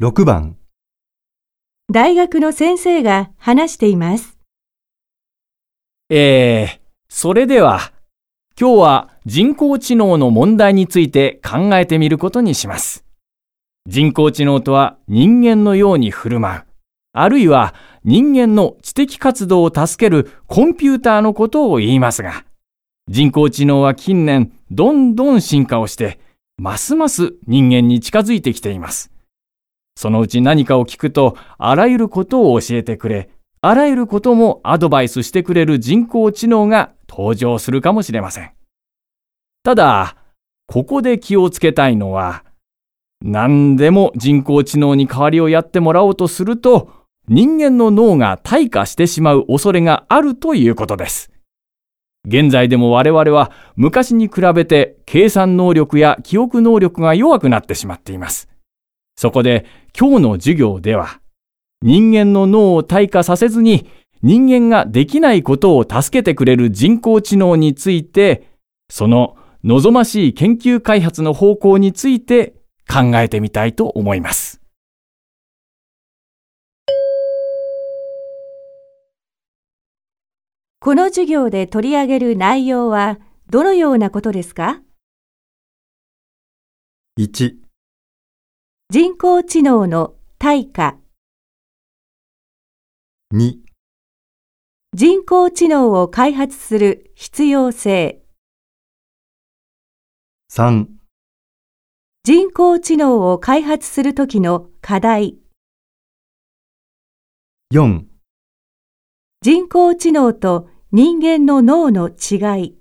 6番、大学の先生が話しています。それでは、今日は人工知能の問題について考えてみることにします。人工知能とは人間のように振る舞う、あるいは人間の知的活動を助けるコンピューターのことを言いますが、人工知能は近年どんどん進化をして、ますます人間に近づいてきています。そのうち何かを聞くと、あらゆることを教えてくれ、あらゆることもアドバイスしてくれる人工知能が登場するかもしれません。ただ、ここで気をつけたいのは、何でも人工知能に代わりをやってもらおうとすると、人間の脳が退化してしまう恐れがあるということです。現在でも我々は昔に比べて計算能力や記憶能力が弱くなってしまっています。そこで今日の授業では、人間の脳を退化させずに人間ができないことを助けてくれる人工知能について、その望ましい研究開発の方向について考えてみたいと思います。この授業で取り上げる内容はどのようなことですか？ 1、人工知能の退化。 2、人工知能を開発する必要性。 3、人工知能を開発するときの課題。 4、人工知能と人間の脳の違い。